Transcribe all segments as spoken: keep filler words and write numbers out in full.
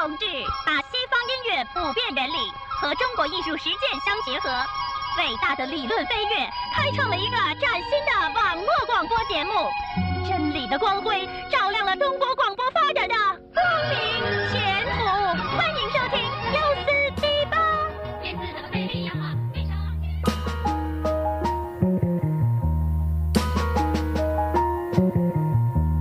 同志把西方音乐普遍原理和中国艺术实践相结合，伟大的理论飞跃，开创了一个崭新的网络广播节目。真理的光辉照亮了中国广播发展的光明前途。欢迎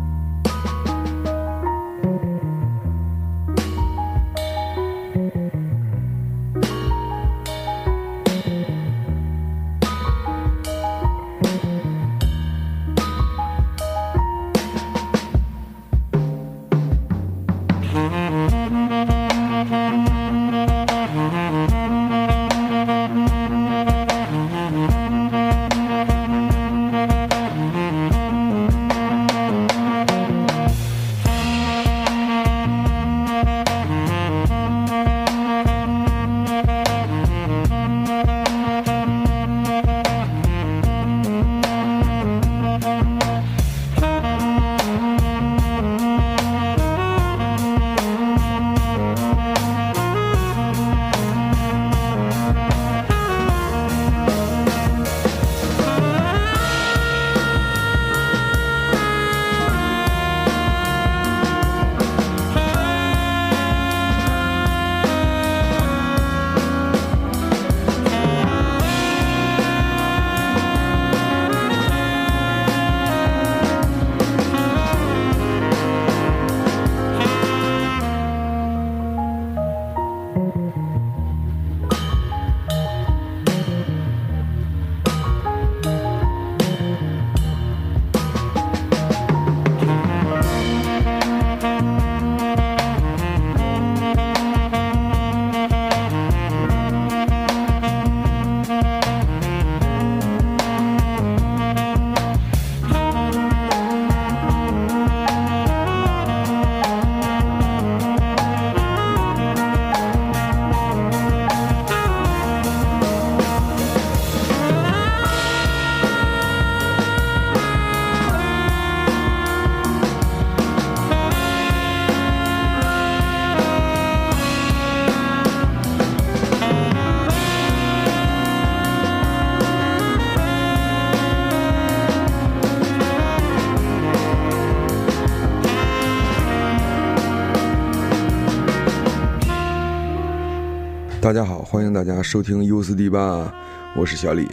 收听优思 B 八。大家好，欢迎大家收听 U 四 D 八，我是小李。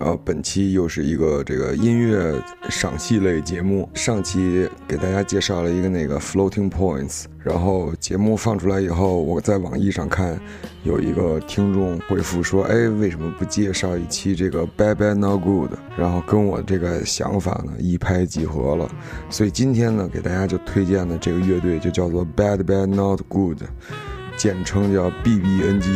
然后本期又是一个这个音乐赏析类节目。上期给大家介绍了一个那个 Floating Points， 然后节目放出来以后，我在网易上看有一个听众回复说：“哎，为什么不介绍一期这个 Bad Bad Not Good？” 然后跟我这个想法呢一拍即合了。所以今天呢，给大家就推荐的这个乐队就叫做 Bad Bad Not Good。简称叫 B B N G。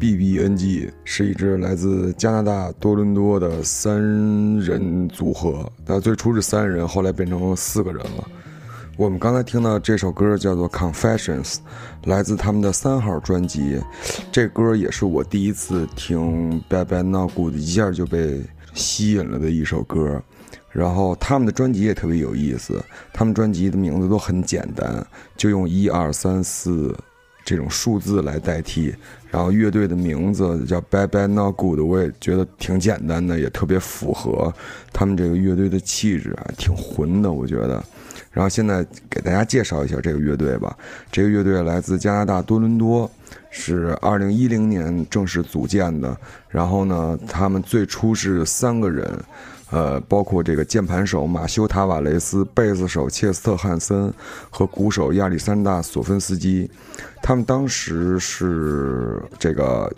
B B N G 是一支来自加拿大多伦多的三人组合，但最初是三人，后来变成四个人了。我们刚才听到这首歌叫做 Confessions， 来自他们的三号专辑。这歌也是我第一次听 Bad Bad Not Good 一下就被吸引了的一首歌。然后他们的专辑也特别有意思，他们专辑的名字都很简单，就用一二三四这种数字来代替，然后乐队的名字叫 Bad Bad Not Good， 我也觉得挺简单的，也特别符合他们这个乐队的气质啊，挺混的我觉得。然后现在给大家介绍一下这个乐队吧。这个乐队来自加拿大多伦多，是二零一零年正式组建的。然后呢，他们最初是三个人，呃，包括这个键盘手马修·塔瓦雷斯、贝斯手切斯特·汉森和鼓手亚历山大·索芬斯基。他们当时是这个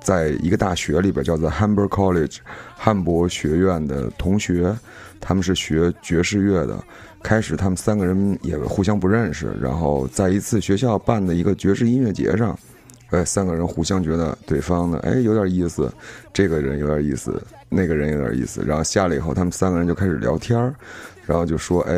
在一个大学里边叫做 Humber College 汉博学院的同学，他们是学爵士乐的。开始他们三个人也互相不认识，然后在一次学校办的一个爵士音乐节上，哎，三个人互相觉得对方呢，哎，有点意思，这个人有点意思，那个人有点意思，然后下来以后他们三个人就开始聊天，然后就说，哎，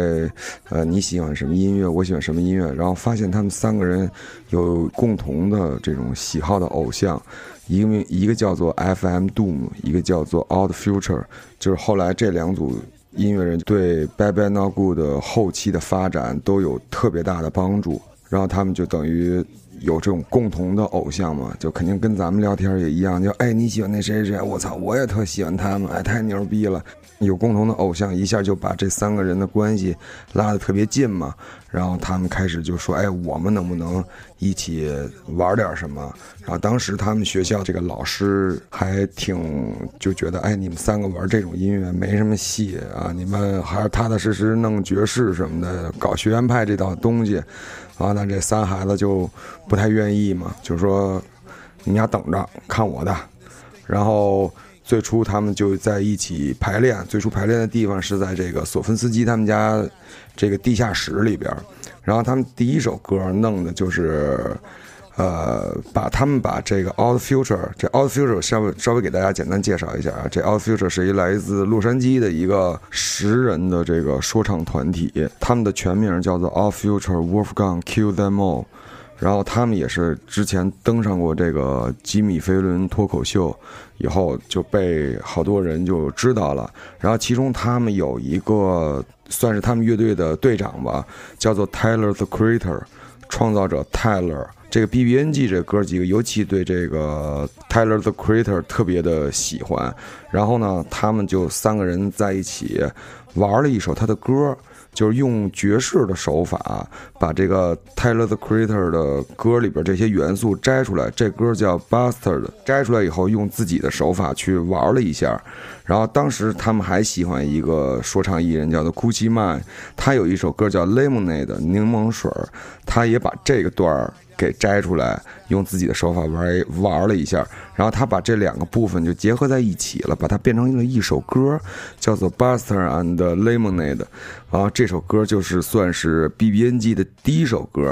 呃，你喜欢什么音乐，我喜欢什么音乐，然后发现他们三个人有共同的这种喜好的偶像，一个一个叫做 M F Doom， 一个叫做 Odd Future， 就是后来这两组音乐人对 Bad Bad Not Good 的后期的发展都有特别大的帮助，然后他们就等于有这种共同的偶像嘛，就肯定跟咱们聊天也一样，就哎你喜欢那谁谁，我操我也特喜欢他们，哎太牛逼了，有共同的偶像一下就把这三个人的关系拉得特别近嘛，然后他们开始就说，哎我们能不能一起玩点什么，然后当时他们学校这个老师还挺就觉得，哎你们三个玩这种音乐没什么戏啊，你们还是踏踏实实弄爵士什么的，搞学院派这道东西啊，那这三孩子就不太愿意嘛，就说你俩等着看我的。然后最初他们就在一起排练，最初排练的地方是在这个索芬斯基他们家这个地下室里边。然后他们第一首歌弄的就是呃，把他们把这个 Odd Future， 这 Odd Future 稍微稍微给大家简单介绍一下啊。这 Odd Future 是一来自洛杉矶的一个十人的这个说唱团体，他们的全名叫做 Odd Future Wolfgang Kill Them All。然后他们也是之前登上过这个吉米·菲伦脱口秀，以后就被好多人就知道了。然后其中他们有一个算是他们乐队的队长吧，叫做 Tyler the Creator， 创造者 Tyler。这个 B B N G 这哥几个尤其对这个 Tyler the Creator 特别的喜欢，然后呢他们就三个人在一起玩了一首他的歌，就是用爵士的手法把这个 Tyler the Creator 的歌里边这些元素摘出来，这歌叫 Bastard， 摘出来以后用自己的手法去玩了一下。然后当时他们还喜欢一个说唱艺人叫做 Gucci Mane， 他有一首歌叫 Lemonade 柠檬水，他也把这个段给摘出来用自己的手法玩玩了一下，然后他把这两个部分就结合在一起了，把它变成了一首歌叫做 Bastard and Lemonade。 然后这首歌就是算是 B B N G 的第一首歌，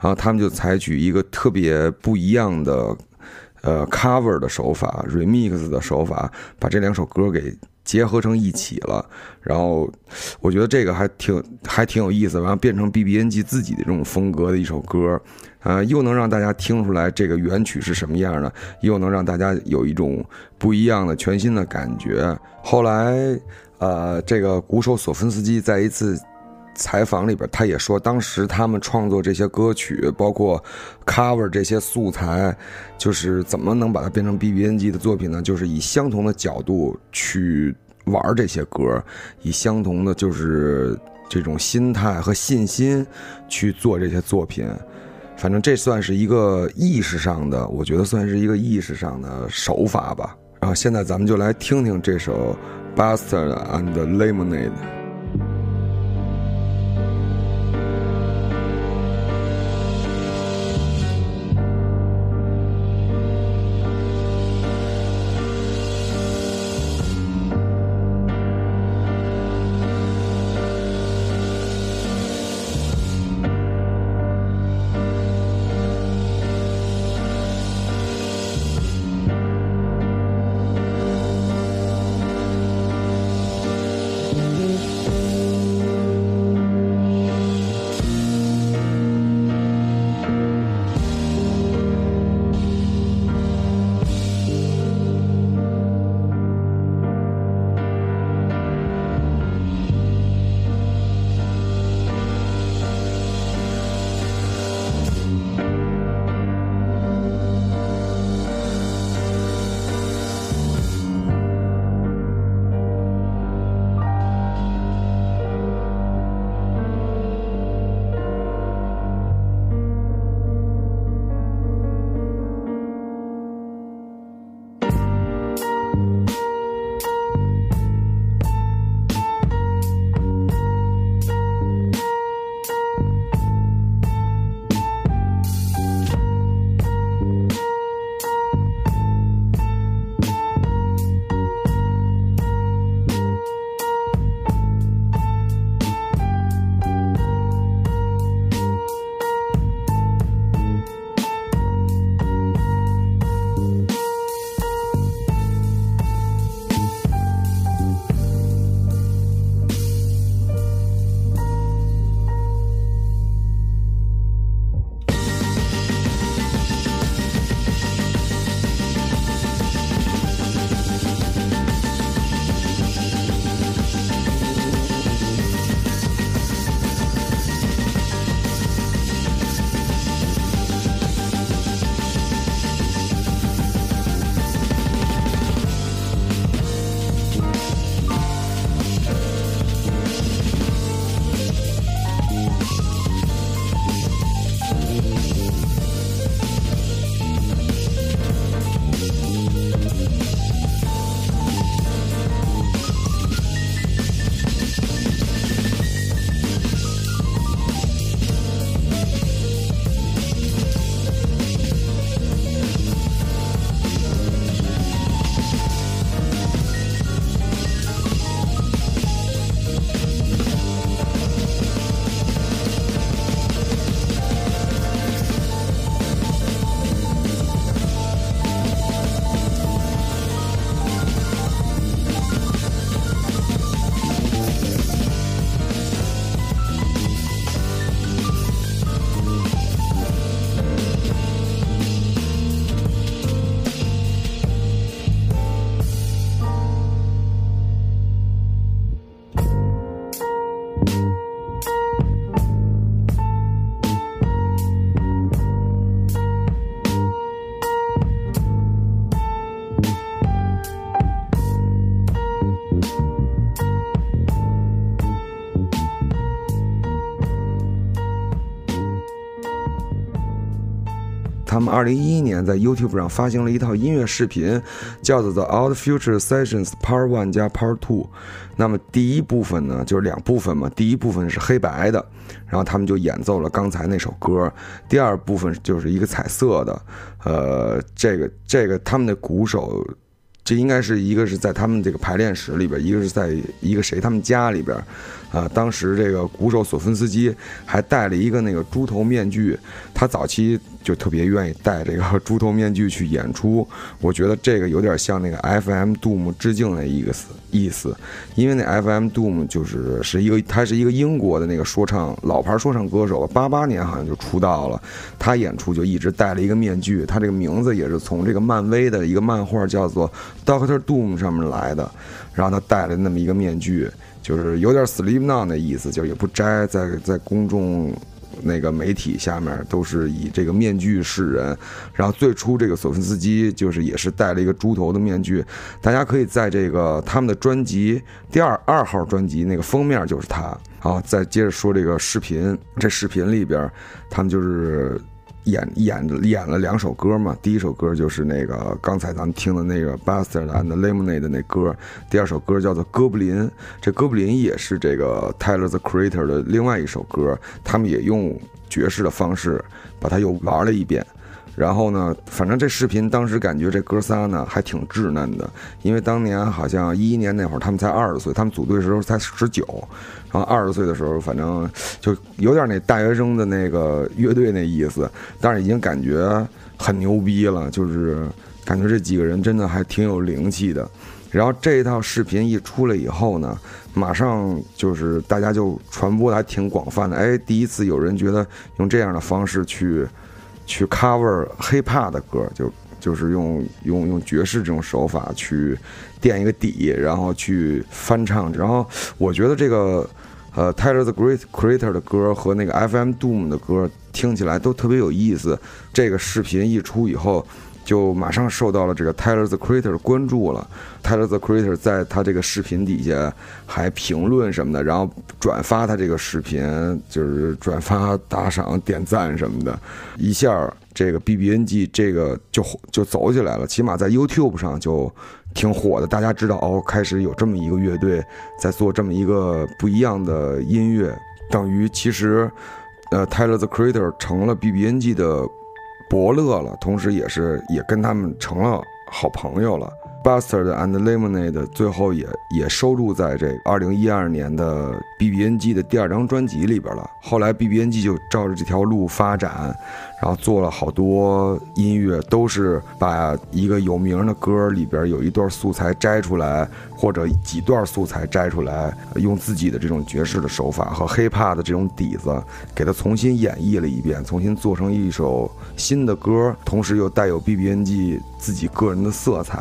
然后他们就采取一个特别不一样的呃 cover 的手法 remix 的手法把这两首歌给结合成一起了，然后我觉得这个还挺还挺有意思，然后变成 B B N G 自己的这种风格的一首歌，呃，又能让大家听出来这个原曲是什么样的，又能让大家有一种不一样的全新的感觉。后来呃，这个鼓手索芬斯基在一次采访里边他也说，当时他们创作这些歌曲包括 cover 这些素材，就是怎么能把它变成 B B N G 的作品呢，就是以相同的角度去玩这些歌，以相同的就是这种心态和信心去做这些作品。反正这算是一个意识上的，我觉得算是一个意识上的手法吧。然后现在咱们就来听听这首 Bastard and Lemonade。Thank you. 他们二零一一年在 YouTube 上发行了一套音乐视频，叫做 The Odd Future Sessions Part One 加 Part Two。那么第一部分呢，就是两部分嘛，第一部分是黑白的，然后他们就演奏了刚才那首歌。第二部分就是一个彩色的，呃，这个这个他们的鼓手。这应该是一个是在他们这个排练室里边，一个是在一个谁他们家里边，啊，当时这个鼓手索芬斯基还戴了一个那个猪头面具，他早期就特别愿意戴这个猪头面具去演出，我觉得这个有点像那个 M F Doom 致敬的一个意思，因为那 M F Doom 就是是一个他是一个英国的那个说唱老牌说唱歌手，八八年好像就出道了，他演出就一直戴了一个面具，他这个名字也是从这个漫威的一个漫画叫做Doctor Doom 上面来的，然后他戴了那么一个面具，就是有点 Slim Down 的意思，就是也不摘，在在公众那个媒体下面都是以这个面具示人。然后最初这个索芬斯基就是也是戴了一个猪头的面具，大家可以在这个他们的专辑第二二号专辑那个封面就是他。好，再接着说这个视频，这视频里边他们就是。演演演了两首歌嘛，第一首歌就是那个刚才咱们听的那个 Bastard and Lemonade 的那歌，第二首歌叫做哥布林，这哥布林也是这个 Tyler the Creator 的另外一首歌，他们也用爵士的方式把它又玩了一遍。然后呢，反正这视频当时感觉这哥仨呢还挺稚嫩的，因为当年好像一一年那会儿他们才二十岁，他们组队的时候才十九，然后二十岁的时候，反正就有点那大学生的那个乐队那意思，但是已经感觉很牛逼了，就是感觉这几个人真的还挺有灵气的。然后这一套视频一出来以后呢，马上就是大家就传播的还挺广泛的，哎，第一次有人觉得用这样的方式去。去 cover hiphop 的歌，就就是用用用爵士这种手法去垫一个底，然后去翻唱。然后我觉得这个呃 Tyler the Great Creator 的歌和那个 F M Doom 的歌听起来都特别有意思。这个视频一出以后，就马上受到了这个 Tyler the Creator 关注了。Tyler the Creator 在他这个视频底下还评论什么的，然后转发他这个视频，就是转发、打赏、点赞什么的，一下这个 B B N G 这个就就走起来了，起码在 YouTube 上就挺火的。大家知道哦，开始有这么一个乐队在做这么一个不一样的音乐，等于其实呃 Tyler the Creator 成了 B B N G 的。伯乐了，同时也是也跟他们成了好朋友了。Bastard and Lemonade 最后也也收录在这二零一二年的 B B N G 的第二张专辑里边了。后来 B B N G 就照着这条路发展，然后做了好多音乐，都是把一个有名的歌里边有一段素材摘出来，或者几段素材摘出来，用自己的这种爵士的手法和 hiphop 的这种底子，给它重新演绎了一遍，重新做成一首新的歌，同时又带有 B B N G 自己个人的色彩。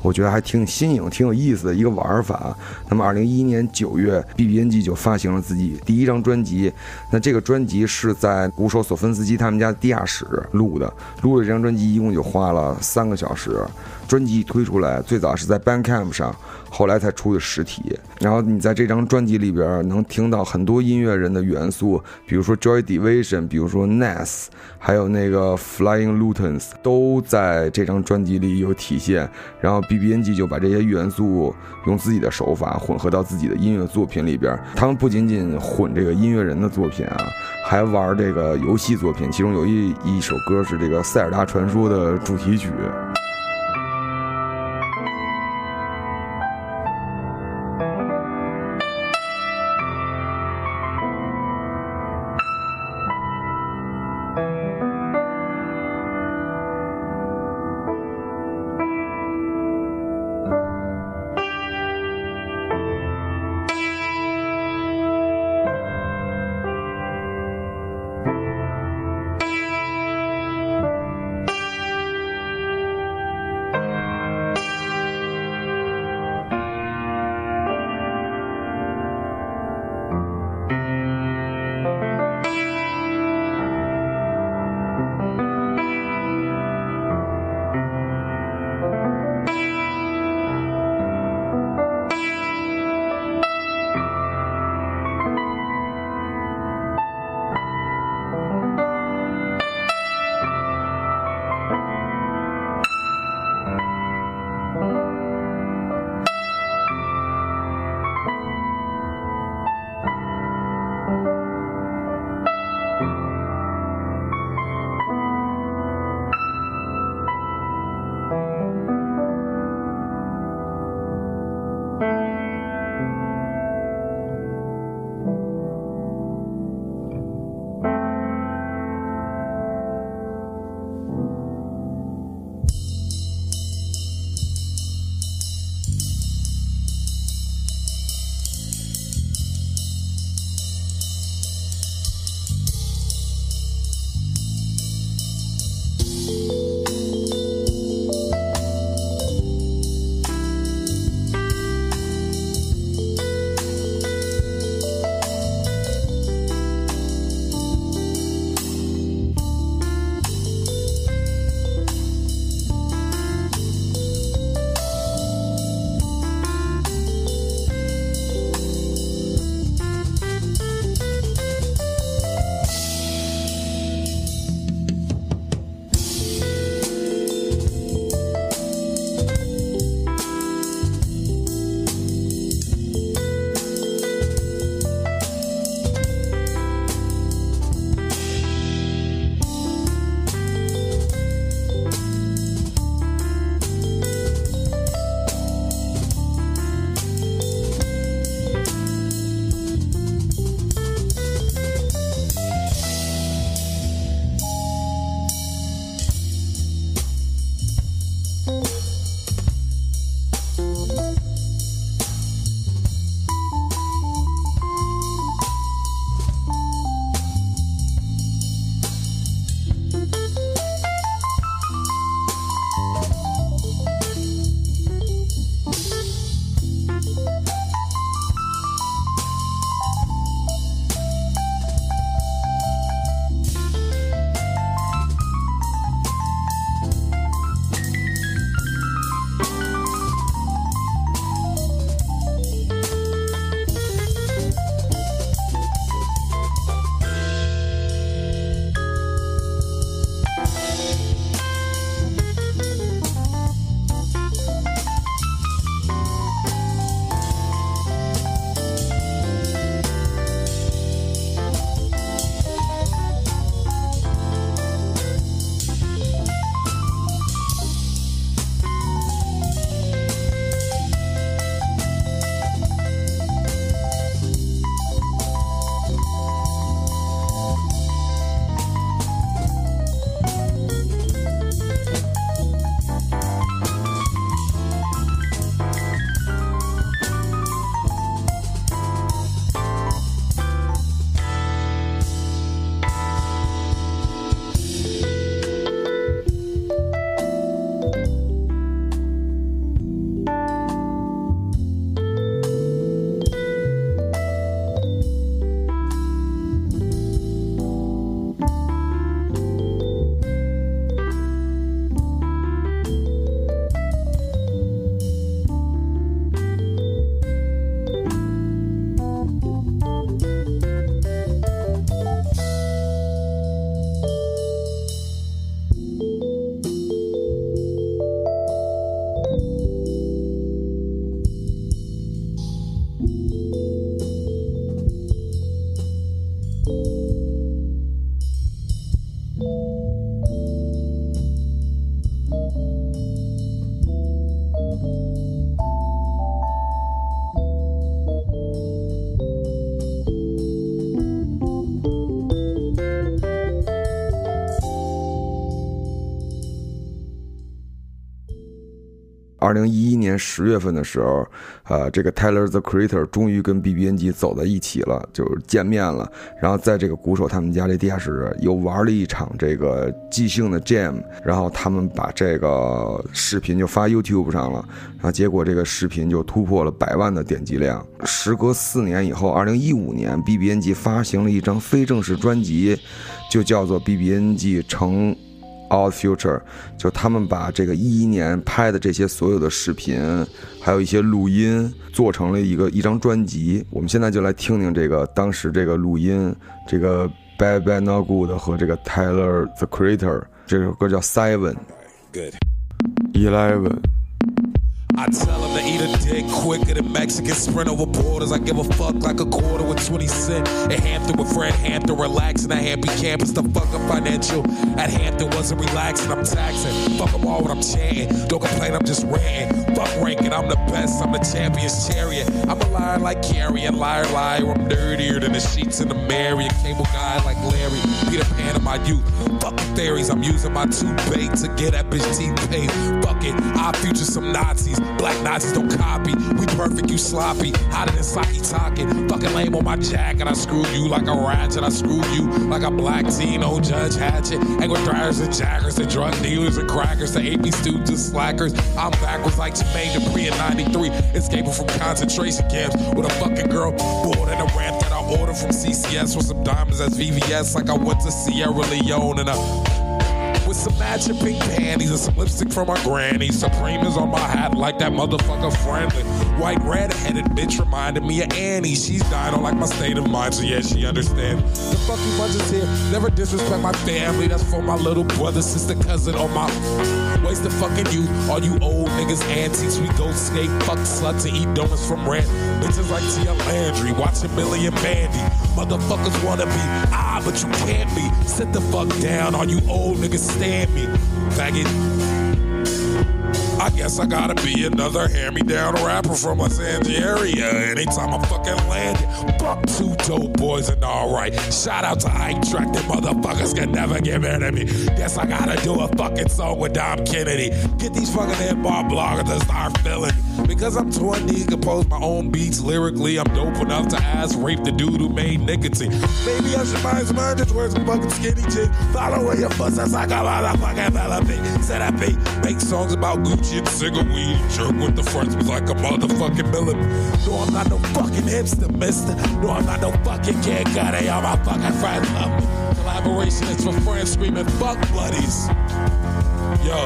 我觉得还挺新颖、挺有意思的一个玩法。那么，二零一一年九月 ，B B N G 就发行了自己第一张专辑。那这个专辑是在鼓手索芬斯基他们家地下室录的。录了这张专辑，一共就花了三个小时。专辑推出来，最早是在 Bandcamp 上，后来才出的实体。然后你在这张专辑里边能听到很多音乐人的元素，比如说 Joy Division， 比如说 N A S， 还有那个 Flying Lotus 都在这张专辑里有体现。然后 B B N G 就把这些元素用自己的手法混合到自己的音乐作品里边。他们不仅仅混这个音乐人的作品啊，还玩这个游戏作品，其中有一一首歌是这个《塞尔达传说》的主题曲。二零一一年十月份的时候，呃，这个 Tyler the Creator 终于跟 B B N G 走在一起了，就是见面了。然后在这个鼓手他们家这地下室又玩了一场这个即兴的 jam， 然后他们把这个视频就发 YouTube 上了。然后结果这个视频就突破了百万的点击量。时隔四年以后，二零一五年 B B N G 发行了一张非正式专辑，就叫做 B B N G 成。Odd Future， 就他们把这个一一年拍的这些所有的视频，还有一些录音，做成了一个一张专辑。我们现在就来听听这个当时这个录音，这个 Bad Bad Not Good 和这个 Tyler the Creator， 这首歌叫 Seven。Good。Eleven。I tell him to eat a dick quicker than Mexican sprint over borders. I give a fuck like a quarter with twenty cent. At Hampton with Fred Hampton relaxing. At Happy Campus the fuck up financial. At Hampton wasn't relaxing, I'm taxing. Fuck them all when I'm chanting. Don't complain, I'm just ranting. Fuck ranking, I'm the best, I'm the champion's chariot. I'm a liar like Carrie, and liar liar. I'm dirtier than the sheets in the Marion. Cable guy like Larry, Peter Pan of my youth. Fuck theories, I'm using my toothpaste to get that bitch teeth paid. Fuck it, I future some Nazis. Black Nazis don't copy, we perfect, you sloppy. Hotter than Saki Talkin', fucking lame on my jacket. I screw you like a ratchet, I screw you like a black teen, old Judge Hatchet. Angle thrivers and jackers and drug dealers and crackers. The A P students and slackers. I'm backwards like Jermaine Dupri in ninety-three. Escaping from concentration camps with a fucking girl bored in a ramp that I ordered from C C S with some diamonds as V V S. Like I went to Sierra Leone and a... with some matching pink panties and some lipstick from my granny. Supreme is on my hat like that motherfucker friendly. White red-headed bitch reminded me of Annie. She's dying on like my state of mind, so yeah, she understands. The fuck you bunches here, never disrespect my family. That's for my little brother, sister, cousin, or my... waste of fucking you, all you old niggas antiques. We go skate, fuck sluts, and eat donuts from rent. Bitches like Tia Landry, watching Millie and Mandy. Motherfuckers wanna be ah, but you can't be. Sit the fuck down, all you old niggas stand me, faggot. I guess I gotta be another hand-me-down rapper from Los Angeles area. Anytime I fucking land it, fuck two dope boys and alright. Shout out to Ike Track, them motherfuckers can never get mad at me. Guess I gotta do a fucking song with Dom Kennedy. Get these fucking hip-hop bloggers to start feeling. Because I'm twenty, compose my own beats lyrically. I'm dope enough to ass rape the dude who made nicotine. Maybe I should buy his mind just wear some fucking skinny jeans. Follow where your fuss is like a motherfucking elephant. Set up beat, make songs about Gucci. Shit, cigarette weed, jerk with the French was like a motherfucking villain. No, I'm not no fucking hipster, mister. No, I'm not no fucking kid, God, they all my fucking friends love me. Collaboration is for friends screaming, fuck buddies. Yo,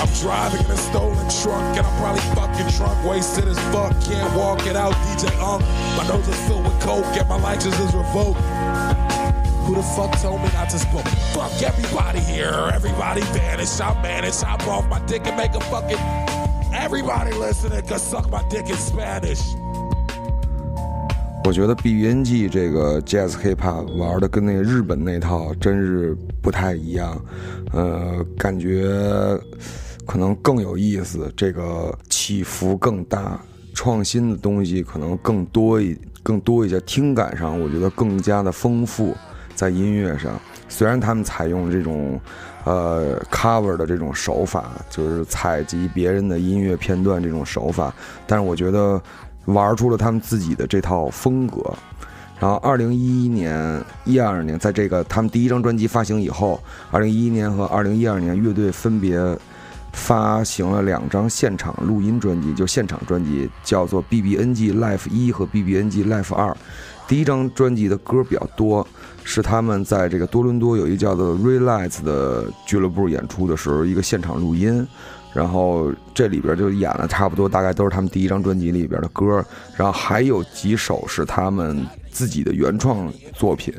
I'm driving in a stolen truck, and I'm probably fucking drunk, wasted as fuck. Can't walk it out, D J Unk. My nose is filled with coke, and my license is revoked. Who the fuck told me not to smoke? Fuck everybody here, everybody vanish. I manage, I blow off my dick and make a fucking. Everybody listening can suck my dick in Spanish. 我觉得 B B N G 这个 Jazz Hip Hop 玩的跟那个日本那套真是不太一样，呃，感觉可能更有意思，这个起伏更大，创新的东西可能更多一更多一些，听感上我觉得更加的丰富。在音乐上，虽然他们采用这种呃 cover 的这种手法，就是采集别人的音乐片段这种手法，但是我觉得玩出了他们自己的这套风格。然后二零一一年一二年在这个他们第一张专辑发行以后，二零一一年和二零一二年乐队分别发行了两张现场录音专辑，就现场专辑叫做 B B N G Live 一和 B B N G Live 二。第一张专辑的歌比较多，是他们在这个多伦多有一叫做 Relights 的俱乐部演出的时候一个现场录音，然后这里边就演了差不多大概都是他们第一张专辑里边的歌，然后还有几首是他们自己的原创作品，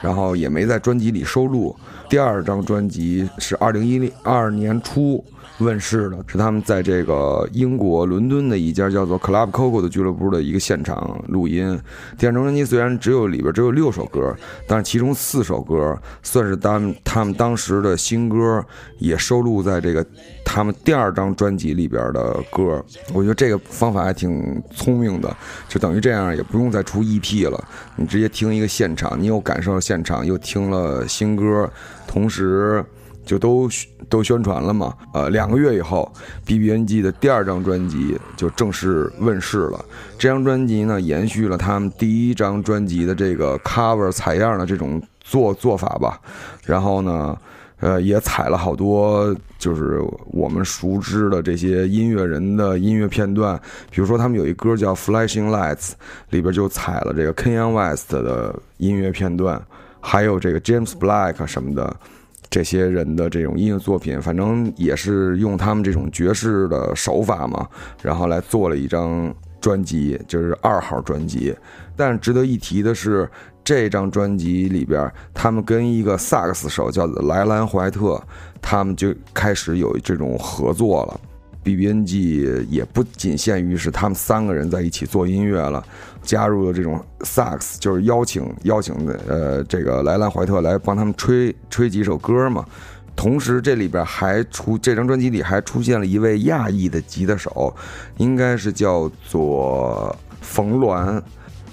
然后也没在专辑里收录。第二张专辑是二零一二年初问世的，是他们在这个英国伦敦的一家叫做 Club Coco 的俱乐部的一个现场录音。第二张专辑虽然只有里边只有六首歌，但是其中四首歌算是他们他们当时的新歌，也收录在这个他们第二张专辑里边的歌。我觉得这个方法还挺聪明的，就等于这样也不用再出 E P 了，你直接听一个现场，你又感受了现场，又听了新歌，同时就都都宣传了嘛，呃，两个月以后 ，B B N G 的第二张专辑就正式问世了。这张专辑呢，延续了他们第一张专辑的这个 cover 采样的这种做做法吧。然后呢，呃，也采了好多就是我们熟知的这些音乐人的音乐片段，比如说他们有一歌叫《Flashing Lights》，里边就采了这个 Kanye West 的音乐片段，还有这个 James Blake 什么的。这些人的这种音乐作品，反正也是用他们这种爵士的手法嘛，然后来做了一张专辑，就是二号专辑。但值得一提的是，这张专辑里边，他们跟一个萨克斯手叫莱兰怀特，他们就开始有这种合作了。B B N G 也不仅限于是他们三个人在一起做音乐了，加入了这种萨克斯，就是邀请邀请的呃这个莱兰怀特来帮他们吹吹几首歌嘛。同时这里边还出这张专辑里还出现了一位亚裔的吉他手，应该是叫做冯鸾，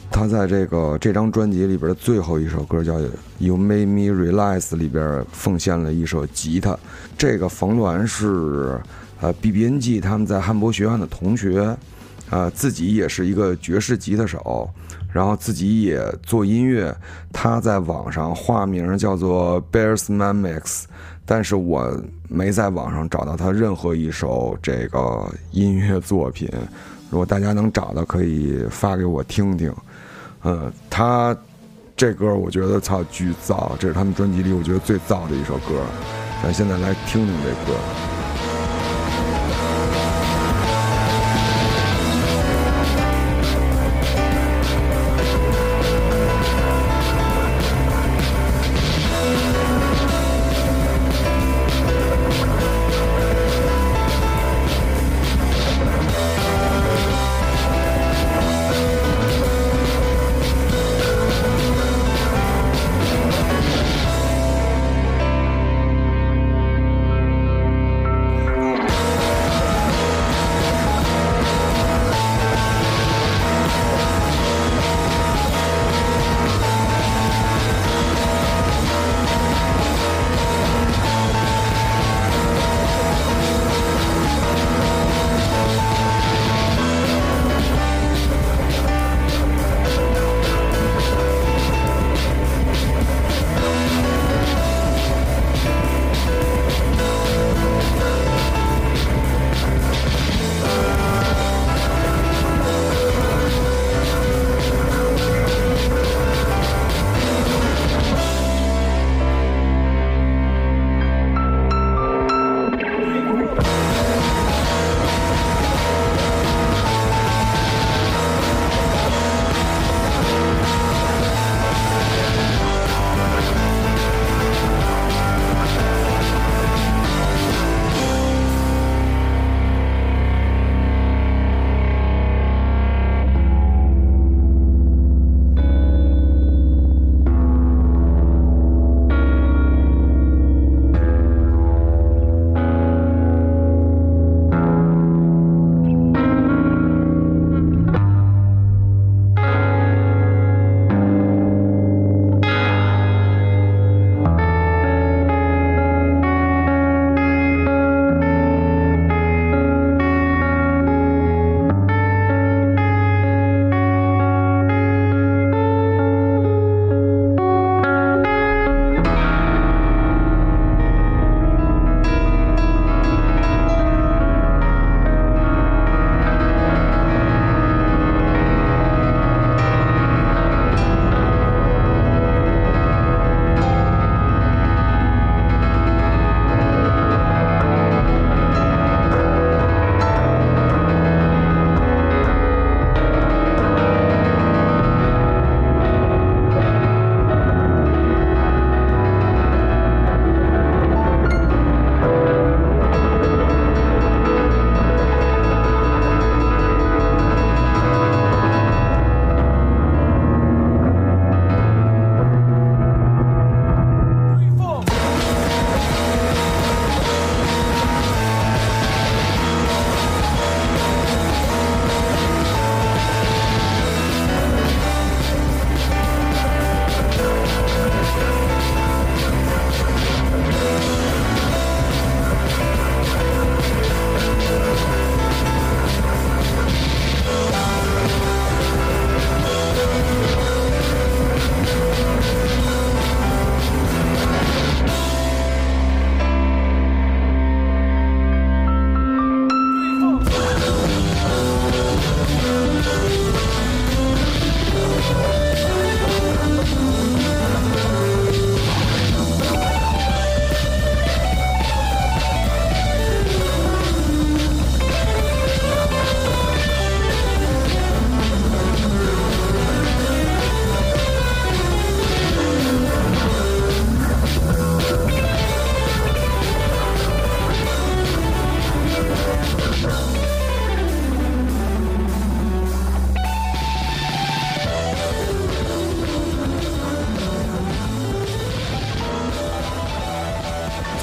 他在这个这张专辑里边的最后一首歌叫 You Made Me Realize 里边奉献了一首吉他。这个冯鸾是呃 B B N G 他们在汉博学院的同学，呃，自己也是一个爵士吉他手，然后自己也做音乐。他在网上化名叫做 Bears Man Mix， 但是我没在网上找到他任何一首这个音乐作品。如果大家能找到，可以发给我听听。呃，他这歌我觉得操巨燥，这是他们专辑里我觉得最燥的一首歌。咱现在来听听这歌。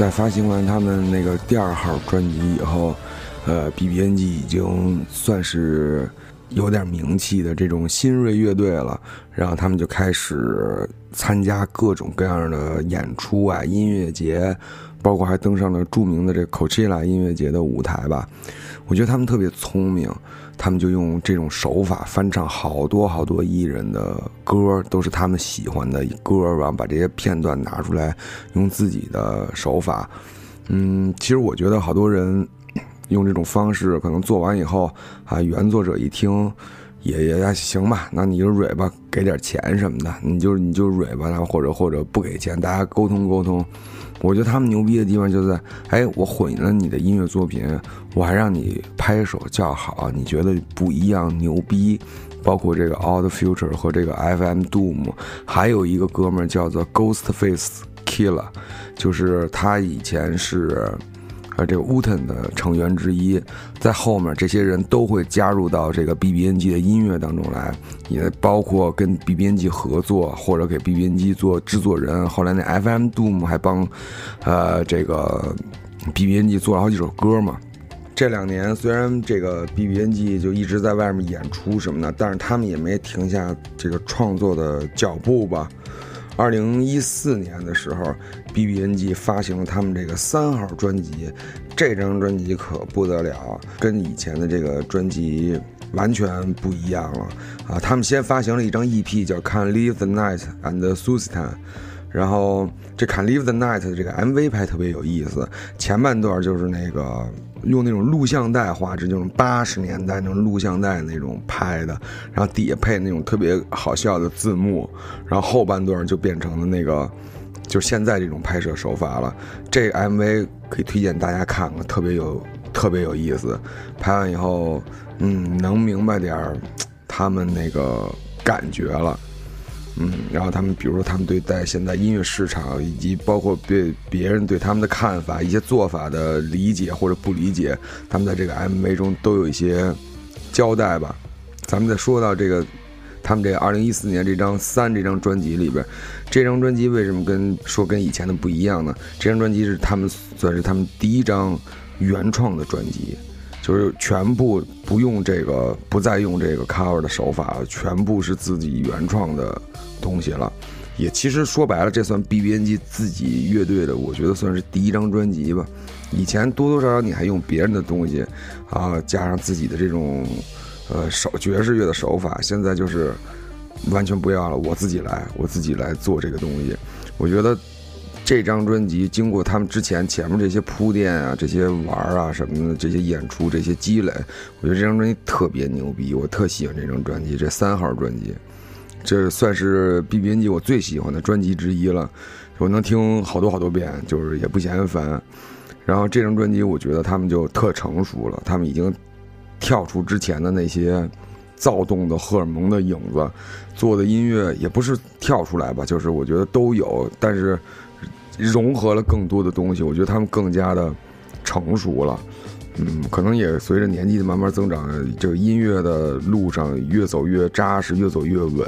在发行完他们那个第二号专辑以后，呃 B B N G 已经算是有点名气的这种新锐乐队了，然后他们就开始参加各种各样的演出啊，音乐节，包括还登上了著名的这 Coachella 音乐节的舞台吧。我觉得他们特别聪明，他们就用这种手法翻唱好多好多艺人的歌，都是他们喜欢的歌，然后把这些片段拿出来用自己的手法。嗯，其实我觉得好多人用这种方式可能做完以后啊，原作者一听也也行吧，那你就蕊吧，给点钱什么的，你就你就蕊吧，然后或者或者不给钱，大家沟通沟通。我觉得他们牛逼的地方就是，哎，我混了你的音乐作品，我还让你拍手叫好，你觉得不一样牛逼。包括这个 Odd Future 和这个 M F Doom， 还有一个哥们儿叫做 Ghostface Killah， 就是他以前是呃，这个 Wu-Tang 的成员之一，在后面这些人都会加入到这个 B B N G 的音乐当中来，也包括跟 B B N G 合作或者给 B B N G 做制作人。后来那 F M Doom 还帮，呃，这个 B B N G 做了好几首歌嘛。这两年虽然这个 B B N G 就一直在外面演出什么的，但是他们也没停下这个创作的脚步吧。二零一四年的时候 ，B B N G 发行了他们这个三号专辑，这张专辑可不得了，跟以前的这个专辑完全不一样了啊！他们先发行了一张 E P 叫《Can't Leave the Night and Sustain》，然后这《Can't Leave the Night》的这个 M V 拍特别有意思，前半段就是那个用那种录像带画质，就是八十年代那种录像带那种拍的，然后底下配那种特别好笑的字幕，然后后半段就变成了那个就是现在这种拍摄手法了。这个 M V 可以推荐大家看看，特别有特别有意思。拍完以后，嗯，能明白点他们那个感觉了。嗯，然后他们比如说他们对待现在音乐市场以及包括对别人对他们的看法，一些做法的理解或者不理解，他们在这个 M V 中都有一些交代吧。咱们再说到这个他们这二零一四年这张三这张专辑里边，这张专辑为什么跟说跟以前的不一样呢？这张专辑是他们算是他们第一张原创的专辑，就是全部不用这个，不再用这个 cover 的手法，全部是自己原创的东西了。也其实说白了，这算 B B N G 自己乐队的，我觉得算是第一张专辑吧。以前多多少少你还用别人的东西啊，加上自己的这种呃手爵士乐的手法，现在就是完全不要了，我自己来，我自己来做这个东西。我觉得这张专辑经过他们之前前面这些铺垫啊，这些玩啊什么的，这些演出，这些积累，我觉得这张专辑特别牛逼，我特喜欢这张专辑，这三号专辑，这算是 B B N G 我最喜欢的专辑之一了，我能听好多好多遍，就是也不嫌烦。然后这张专辑我觉得他们就特成熟了，他们已经跳出之前的那些躁动的荷尔蒙的影子，做的音乐也不是跳出来吧，就是我觉得都有，但是融合了更多的东西，我觉得他们更加的成熟了。嗯，可能也随着年纪的慢慢增长，这个音乐的路上越走越扎实，越走越稳，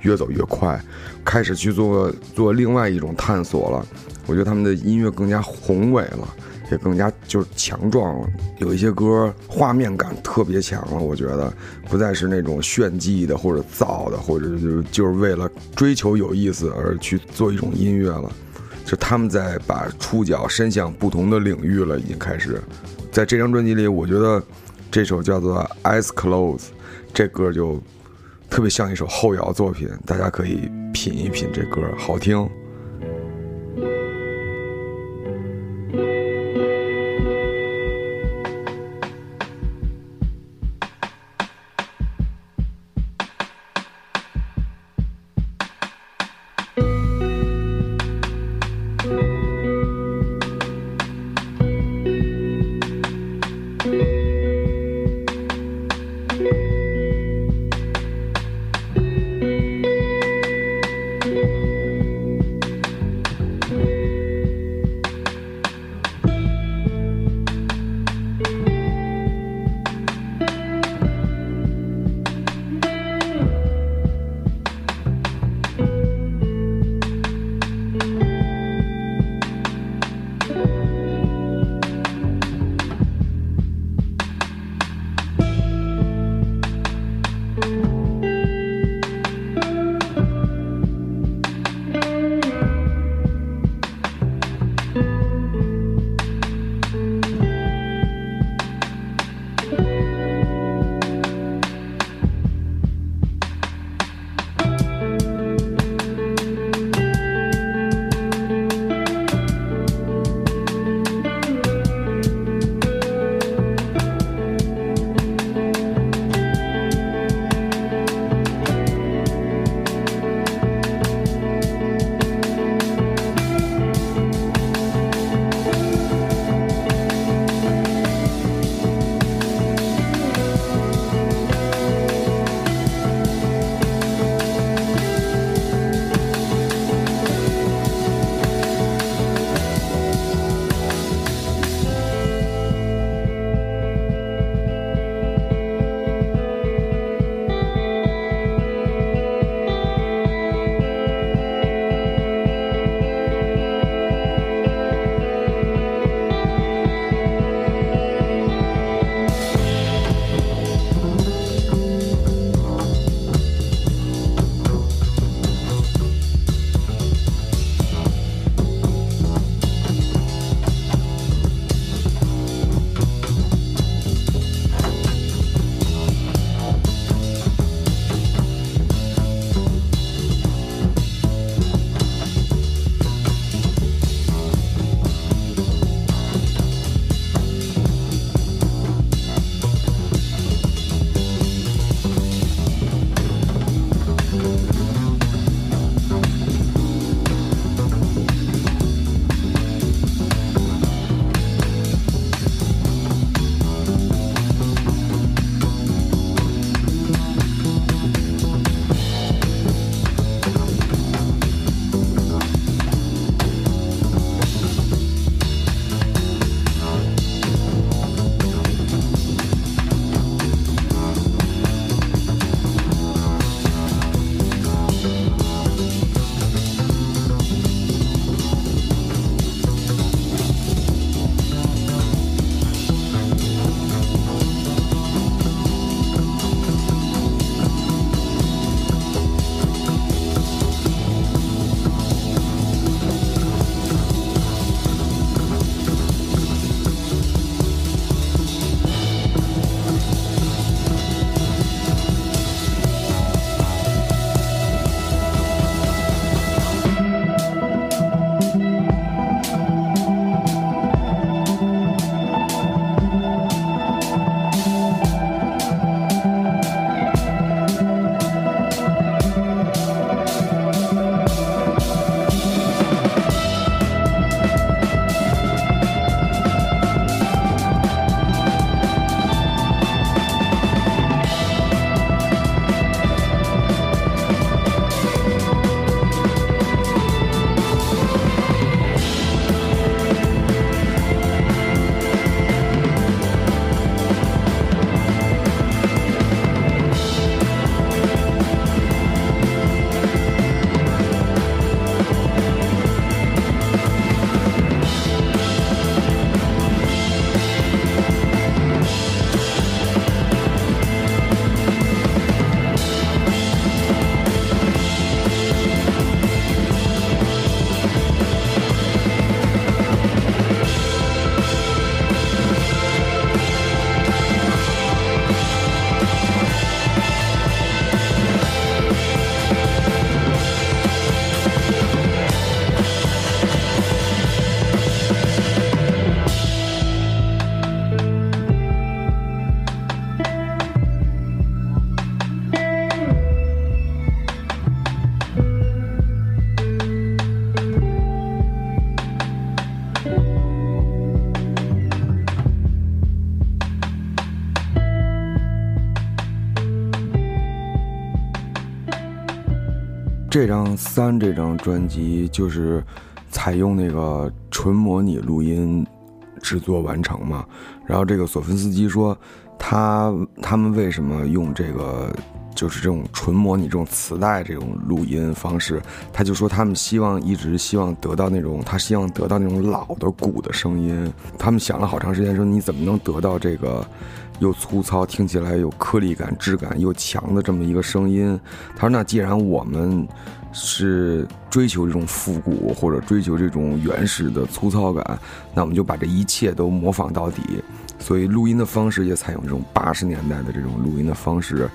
越走越快，开始去做做另外一种探索了。我觉得他们的音乐更加宏伟了，也更加就是强壮了，有一些歌画面感特别强了，我觉得不再是那种炫技的或者造的，或者就就是为了追求有意思而去做一种音乐了。就他们在把触角伸向不同的领域了，已经开始。在这张专辑里，我觉得这首叫做《Eyes Closed》这歌就特别像一首后摇作品，大家可以品一品这歌，好听。这张三这张专辑就是采用那个纯模拟录音制作完成嘛。然后这个索芬斯基说他他们为什么用这个就是这种纯模拟这种磁带这种录音方式，他就说他们希望一直希望得到那种他希望得到那种老的鼓的声音。他们想了好长时间，说你怎么能得到这个又粗糙听起来有颗粒感质感又强的这么一个声音。他说那既然我们是追求这种复古或者追求这种原始的粗糙感，那我们就把这一切都模仿到底。所以录音的方式也采用这种八十年代的这种录音的方式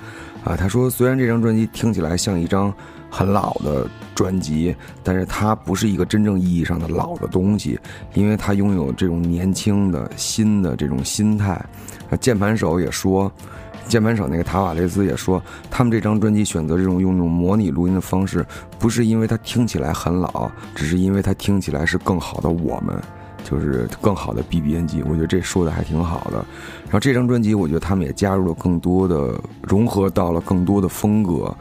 啊。他说虽然这张专辑听起来像一张很老的专辑，但是它不是一个真正意义上的老的东西，因为它拥有这种年轻的新的这种心态啊。键盘手也说键盘手那个塔瓦雷斯也说，他们这张专辑选择这种用这种模拟录音的方式，不是因为它听起来很老，只是因为它听起来是更好的我们，就是更好的 B B N G。 我觉得这说的还挺好的。然后这张专辑我觉得他们也加入了更多的融合到了更多的风格、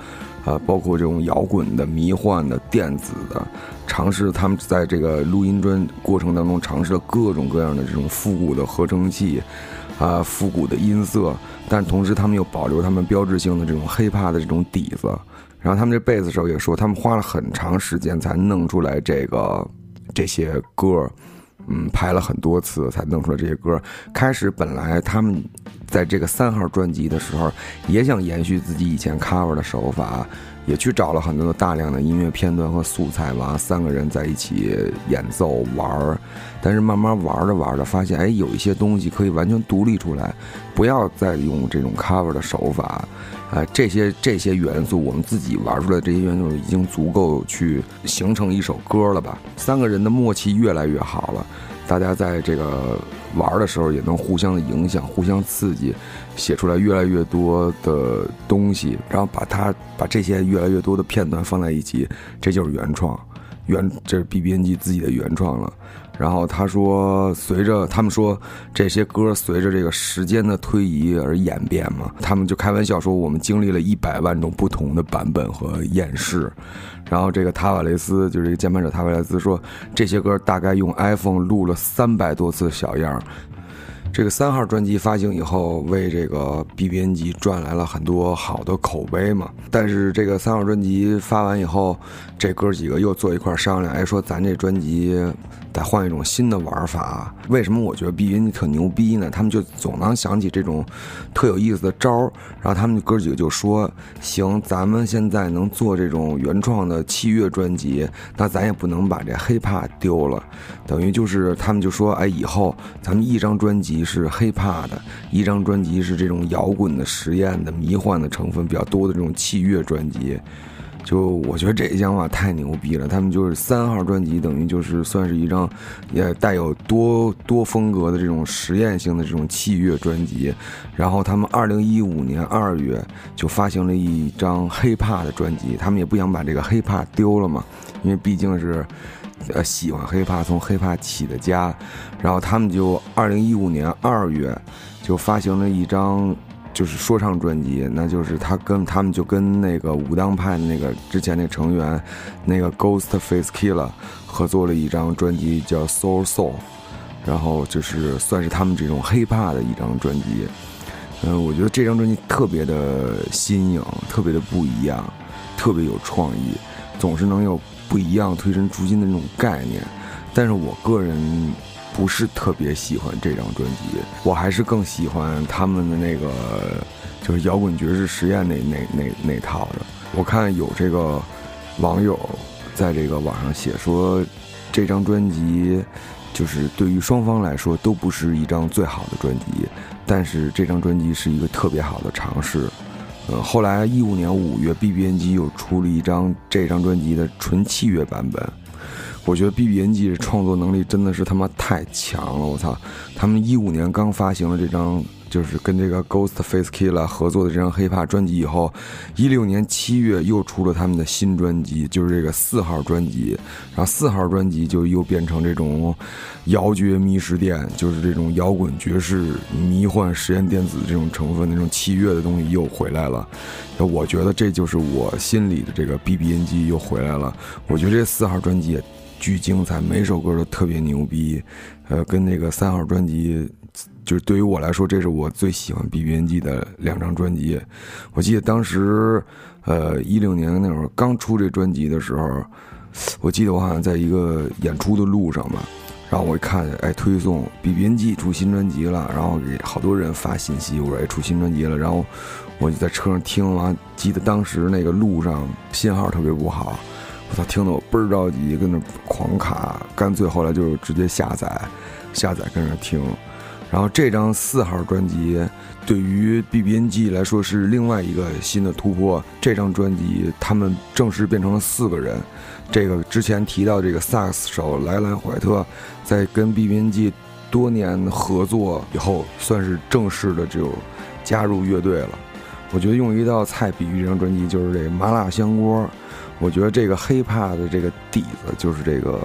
呃、包括这种摇滚的迷幻的电子的，尝试他们在这个录音专过程当中尝试了各种各样的这种复古的合成器啊，复古的音色，但同时他们又保留他们标志性的这种hiphop的这种底子。然后他们这贝斯手也说，他们花了很长时间才弄出来这个这些歌，嗯，拍了很多次才弄出来这些歌。开始本来他们在这个三号专辑的时候，也想延续自己以前 cover 的手法，也去找了很多大量的音乐片段和素材吧，三个人在一起演奏玩。但是慢慢玩着玩着发现，哎，有一些东西可以完全独立出来，不要再用这种 cover 的手法啊、呃，这些这些元素我们自己玩出来的这些元素已经足够去形成一首歌了吧。三个人的默契越来越好了，大家在这个玩的时候也能互相的影响互相刺激，写出来越来越多的东西，然后把它把这些越来越多的片段放在一起，这就是原创原这是 B B N G 自己的原创了。然后他说随着他们说这些歌随着这个时间的推移而演变嘛，他们就开玩笑说我们经历了一百万种不同的版本和演示。然后这个塔瓦雷斯就是这个键盘手塔瓦雷斯说，这些歌大概用 iPhone 录了三百多次小样。这个三号专辑发行以后，为这个 B B N G 赚来了很多好的口碑嘛。但是这个三号专辑发完以后，这哥几个又坐一块商量，哎，说咱这专辑得换一种新的玩法。为什么我觉得 B B N G 特牛逼呢？他们就总能想起这种特有意思的招儿。然后他们哥几个就说，行，咱们现在能做这种原创的器乐专辑，那咱也不能把这 hiphop 丢了。等于就是他们就说，哎，以后咱们一张专辑是 hiphop 的，一张专辑是这种摇滚的实验的迷幻的成分比较多的这种器乐专辑。就我觉得这一想法太牛逼了。他们就是三号专辑等于就是算是一张也带有多多风格的这种实验性的这种器乐专辑。然后他们二零一五年二月就发行了一张 hiphop 的专辑，他们也不想把这个 hiphop 丢了嘛，因为毕竟是呃，喜欢黑怕从黑怕起的家。然后他们就二零一五年二月就发行了一张就是说唱专辑，那就是他跟他们就跟那个武当派那个之前那成员那个 Ghostface Killah 合作了一张专辑叫 Soul Soul， 然后就是算是他们这种黑怕的一张专辑。嗯、呃，我觉得这张专辑特别的新颖，特别的不一样，特别有创意，总是能有不一样推陈出新的那种概念。但是我个人不是特别喜欢这张专辑，我还是更喜欢他们的那个就是摇滚爵士实验那那那那套的。我看有这个网友在这个网上写说，这张专辑就是对于双方来说都不是一张最好的专辑，但是这张专辑是一个特别好的尝试。嗯，后来一五年五月 ，B B N G 又出了一张这张专辑的纯器乐版本。我觉得 B B N G 的创作能力真的是他妈太强了，我操！他们一五年刚发行了这张就是跟这个 Ghostface Killah 合作的这张 hiphop 专辑以后，一六年七月又出了他们的新专辑，就是这个四号专辑。然后四号专辑就又变成这种摇爵迷实店，就是这种摇滚爵士、迷幻实验电子这种成分，那种器乐的东西又回来了。我觉得这就是我心里的这个 B B N G 又回来了。我觉得这四号专辑也巨精彩，每首歌都特别牛逼。呃，跟那个三号专辑。就是对于我来说，这是我最喜欢 B B N G 的两张专辑。我记得当时，呃，一六年那会儿刚出这专辑的时候，我记得我好像在一个演出的路上吧，然后我一看，哎，推送 B B N G 出新专辑了，然后给好多人发信息，我说哎出新专辑了，然后我就在车上听了，记得当时那个路上信号特别不好，我操，听得我倍儿着急，跟那狂卡，干脆后来就直接下载，下载跟着听。然后这张四号专辑对于 B B N G 来说是另外一个新的突破，这张专辑他们正式变成了四个人，这个之前提到这个萨克斯手莱兰怀特在跟 B B N G 多年合作以后算是正式的就加入乐队了。我觉得用一道菜比喻这张专辑就是这个麻辣香锅，我觉得这个hiphop的这个底子就是这个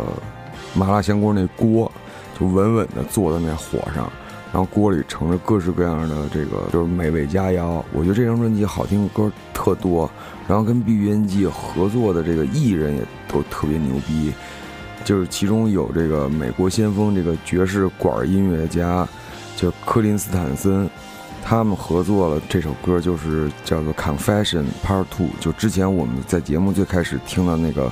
麻辣香锅，那锅就稳稳的坐在那火上，然后锅里盛着各式各样的这个就是美味佳肴。我觉得这张专辑好听的歌特多，然后跟 B B N G 合作的这个艺人也都特别牛逼，就是其中有这个美国先锋这个爵士管音乐家叫柯林斯坦森，他们合作了这首歌，就是叫做 Confession Part 二，就之前我们在节目最开始听到那个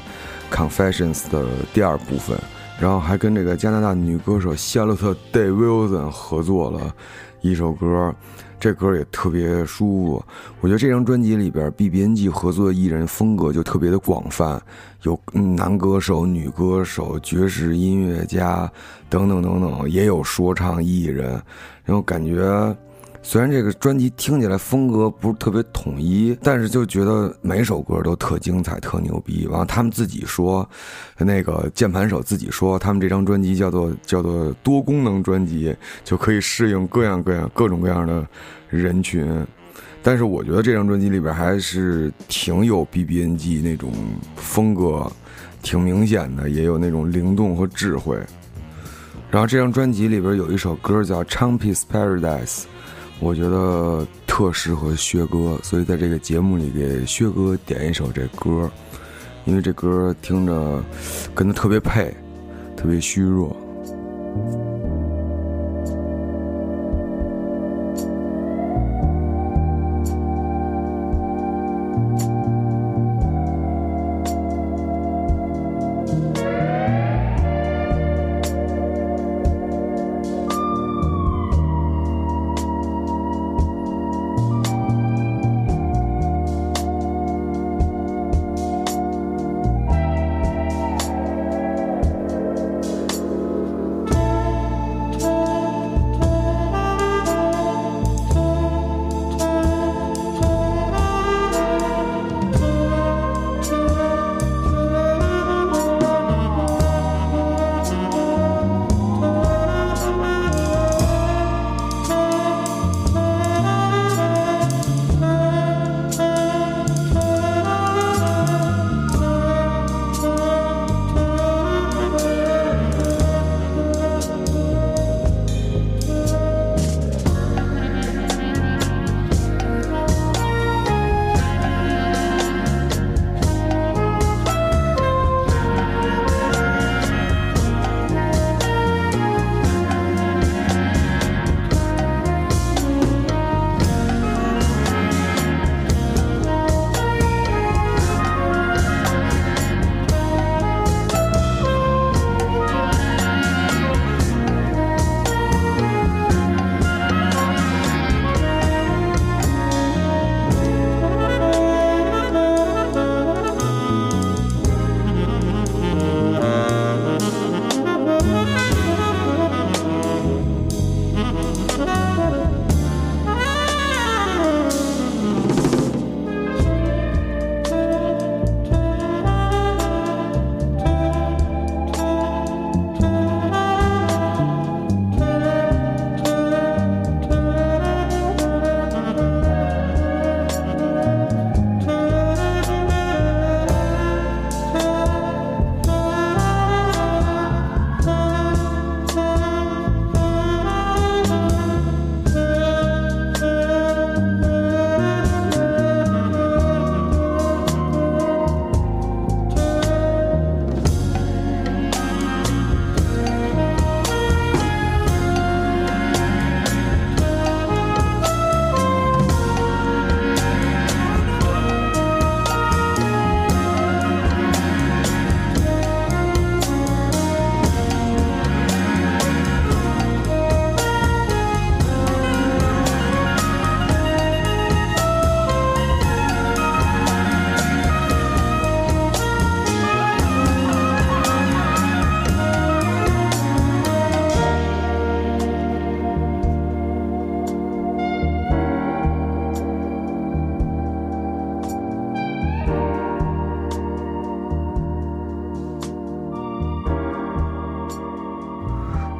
Confessions 的第二部分。然后还跟这个加拿大女歌手夏洛特·戴维森合作了一首歌，这歌也特别舒服。我觉得这张专辑里边 B B N G 合作的艺人风格就特别的广泛，有男歌手、女歌手、爵士音乐家等等等等，也有说唱艺人。然后感觉虽然这个专辑听起来风格不是特别统一，但是就觉得每首歌都特精彩特牛逼。然后他们自己说，那个键盘手自己说他们这张专辑叫做叫做多功能专辑，就可以适应各样各样各种各样的人群。但是我觉得这张专辑里边还是挺有 B B N G 那种风格，挺明显的，也有那种灵动和智慧。然后这张专辑里边有一首歌叫 Champions Paradise，我觉得特适合薛哥，所以在这个节目里给薛哥点一首这歌，因为这歌听着跟他特别配，特别虚弱。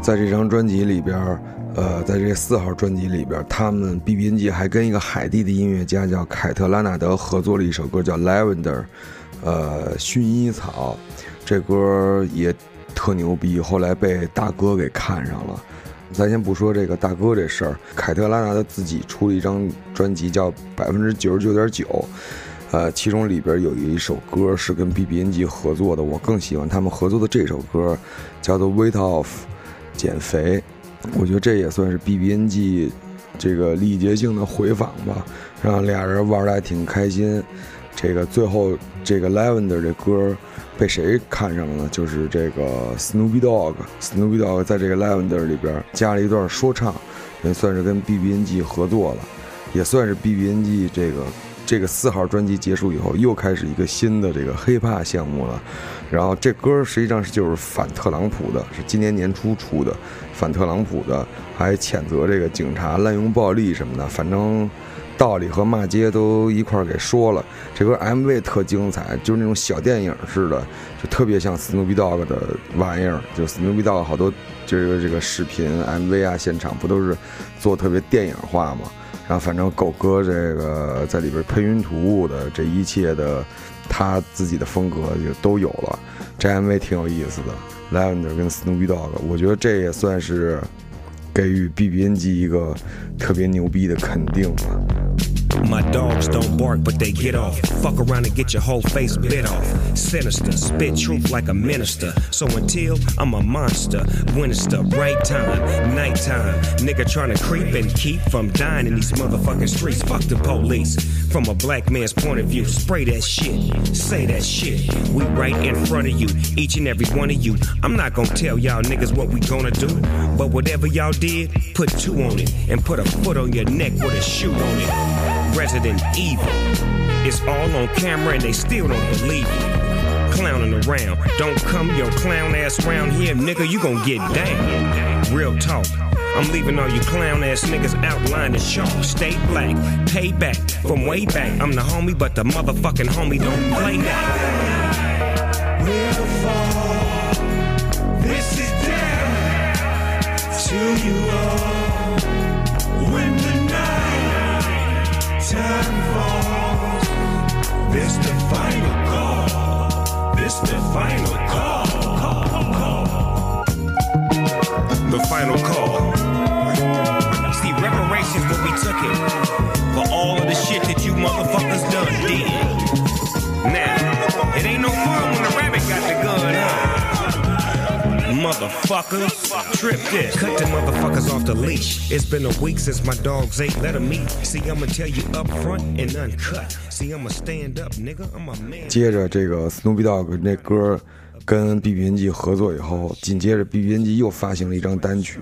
在这张专辑里边，呃，在这四号专辑里边，他们 B B N G 还跟一个海地的音乐家叫凯特拉纳德合作了一首歌叫 Lavender， 呃，薰衣草，这歌也特牛逼，后来被大哥给看上了。咱先不说这个大哥这事儿，凯特拉纳德自己出了一张专辑叫 百分之九十九点九， 呃，其中里边有一首歌是跟 B B N G 合作的，我更喜欢他们合作的这首歌叫做 Weight Off 减肥，我觉得这也算是 B B N G 这个历劫性的回访吧，让俩人玩得还挺开心。这个最后这个 Lavender 这歌被谁看上了呢？就是这个 Snoop Dogg Snoop Dogg 在这个 Lavender 里边加了一段说唱，也算是跟 B B N G 合作了，也算是 B B N G 这个这个四号专辑结束以后又开始一个新的这个 hiphop 项目了。然后这歌实际上是就是反特朗普的，是今年年初出的，反特朗普的，还谴责这个警察滥用暴力什么的，反正道理和骂街都一块儿给说了。这歌 M V 特精彩，就是那种小电影似的，就特别像 Snoop Dogg 的玩意儿。就 Snoop Dogg 好多这个这个视频 M V 啊，现场不都是做特别电影化嘛？然后反正狗哥这个在里边喷云吐雾的，这一切的他自己的风格就都有了。这 M V 挺有意思的 ，Lavender 跟 Snoop Dogg， 我觉得这也算是给予 B B N G 一个特别牛逼的肯定吧。My dogs don't bark, but they get off. Fuck around and get your whole face bit off. Sinister, spit truth like a minister. So until I'm a monster, when it's the right time, nighttime. Nigga trying to creep and keep from dying in these motherfucking streets. Fuck the police. From a black man's point of view, spray that shit, say that shit. We right in front of you, each and every one of you. I'm not gonna tell y'all niggas what we gonna do, but whatever y'all did, put two on it and put a foot on your neck with a shoe on it.Resident Evil. It's all on camera and they still don't believe it. Clowning around. Don't come your clown ass round here, nigga. You gon' get down. Real talk. I'm leaving all you clown ass niggas outlined and sharp. Stay black. Pay back. From way back. I'm the homie, but the motherfucking homie don't play that. We'll fall. This is down to you all. When the night.Time falls. This the final call. This the final call. Call, call. The final call. See, reparations when we took it for all of the shit that you motherfuckers done did. Now, it ain't no fun when the rabbit got the gun, huh? Motherfuckers.Trip this. Cut the motherfuckers off the leash. It's been a week since my dogs ain't let them eat. See, I'ma tell you up front and uncut. See, I'ma stand up, nigga. I'm a man. 接着这个 Snoop Dogg 那歌跟 B B N G 合作以后，紧接着 B B N G 又发行了一张单曲，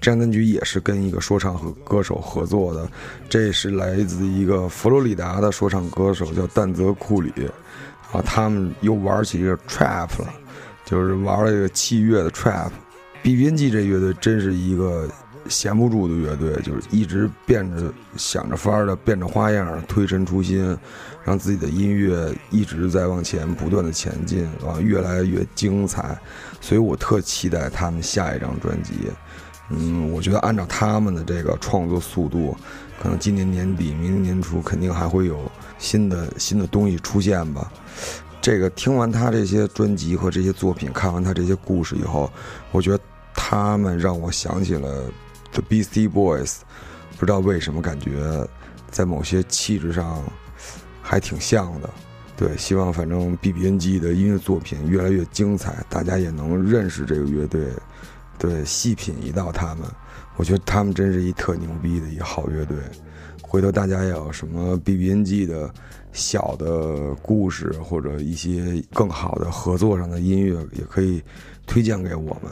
这张单曲也是跟一个说唱和歌手合作的，这是来自一个佛罗里达的说唱歌手叫但泽库里啊，他们又玩起一个 trap 了，就是玩了一个器乐的 trap。B B N G 这乐队真是一个闲不住的乐队，就是一直变着想着法的，变着花样推陈出新，让自己的音乐一直在往前不断的前进啊，越来越精彩。所以我特期待他们下一张专辑。嗯，我觉得按照他们的这个创作速度，可能今年年底、明年年初肯定还会有新的新的东西出现吧。这个听完他这些专辑和这些作品，看完他这些故事以后，我觉得。他们让我想起了 The Beastie Boys， 不知道为什么感觉在某些气质上还挺像的。对，希望反正 B B N G 的音乐作品越来越精彩，大家也能认识这个乐队，对，细品一道他们。我觉得他们真是一特牛逼的一好乐队。回头大家也有什么 B B N G 的小的故事或者一些更好的合作上的音乐，也可以推荐给我们。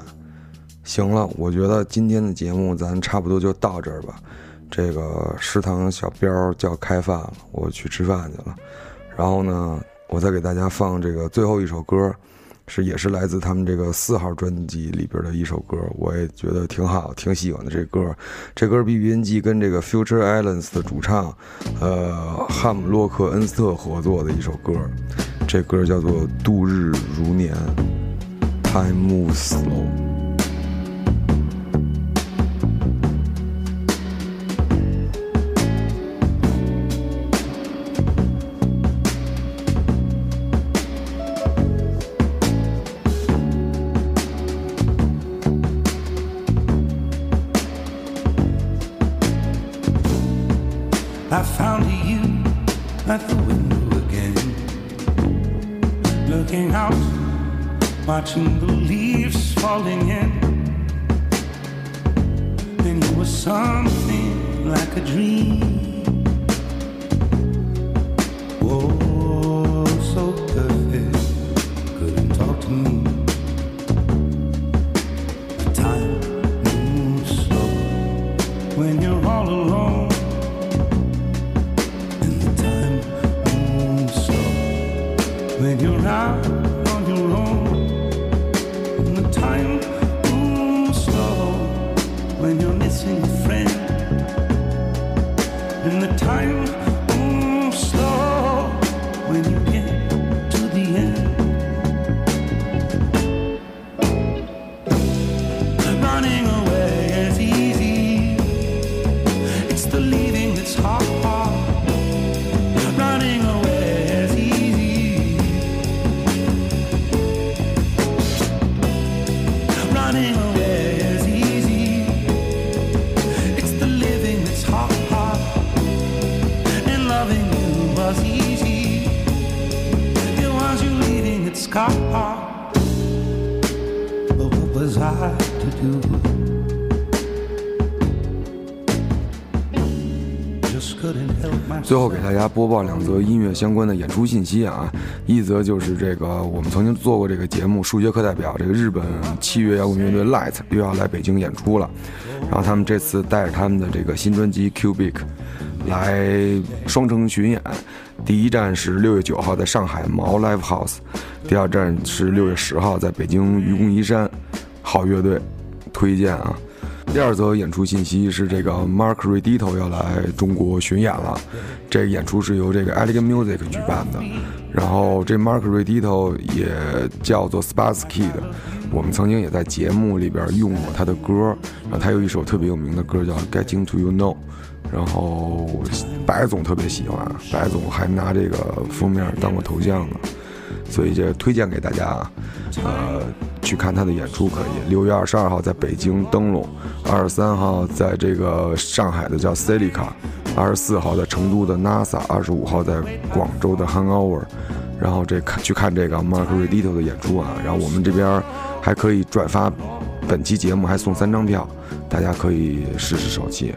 行了，我觉得今天的节目咱差不多就到这儿吧。这个食堂小彪叫开饭了，我去吃饭去了。然后呢，我再给大家放这个最后一首歌，是也是来自他们这个四号专辑里边的一首歌，我也觉得挺好，挺喜欢的这歌。这歌 B B N G 跟这个 Future Islands 的主唱，呃，汉姆洛克恩斯特合作的一首歌。这歌叫做《度日如年》，Time moves slow。I found you at the window again, looking out, watching the leaves falling in. Then you were something like a dream. Oh, so perfect, couldn't talk to me. The time moves slow when you're all alone. And the time moves slow when you're out on your own. And the time moves slow when you're missing a friend. And the time moves slow when you get to the end. Running away is easy, it's the leaving that's hard. Running away is easy, running away is easy, it's the living that's hard. And loving you was easy, but what was I to do? Just couldn't help myself. 最后给大家播报两则音乐相关的演出信息啊，一则就是这个我们曾经做过这个节目《数学课代表》，这个日本器乐摇滚乐队 Light 又要来北京演出了，然后他们这次带着他们的这个新专辑 Cubic 来双城巡演。第一站是六月九号在上海毛 Live House， 第二站是六月十号在北京愚公移山，好乐队推荐啊。第二则演出信息是这个 Mark Redito 要来中国巡演了，这个演出是由这个 Elegant Music 举办的，然后这 Mark Redito 也叫做 Spazzkid， 我们曾经也在节目里边用过他的歌，然后他有一首特别有名的歌叫 Getting to You Know，然后白总特别喜欢，白总还拿这个封面当过头像呢，所以这推荐给大家，呃，去看他的演出可以。六月二十二号在北京灯笼，二十三号在这个上海的叫 Celica， 二十四号在成都的 NASA， 二十五号在广州的 Hangover， 然后这去看这个 Mark Redito 的演出啊，然后我们这边还可以转发本期节目，还送三张票，大家可以试试手气。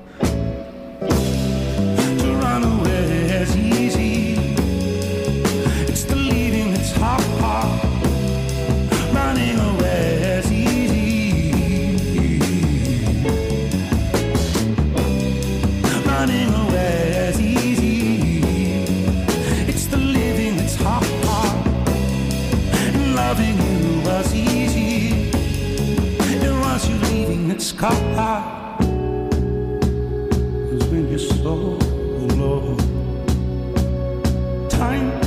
Cause when you're so low, time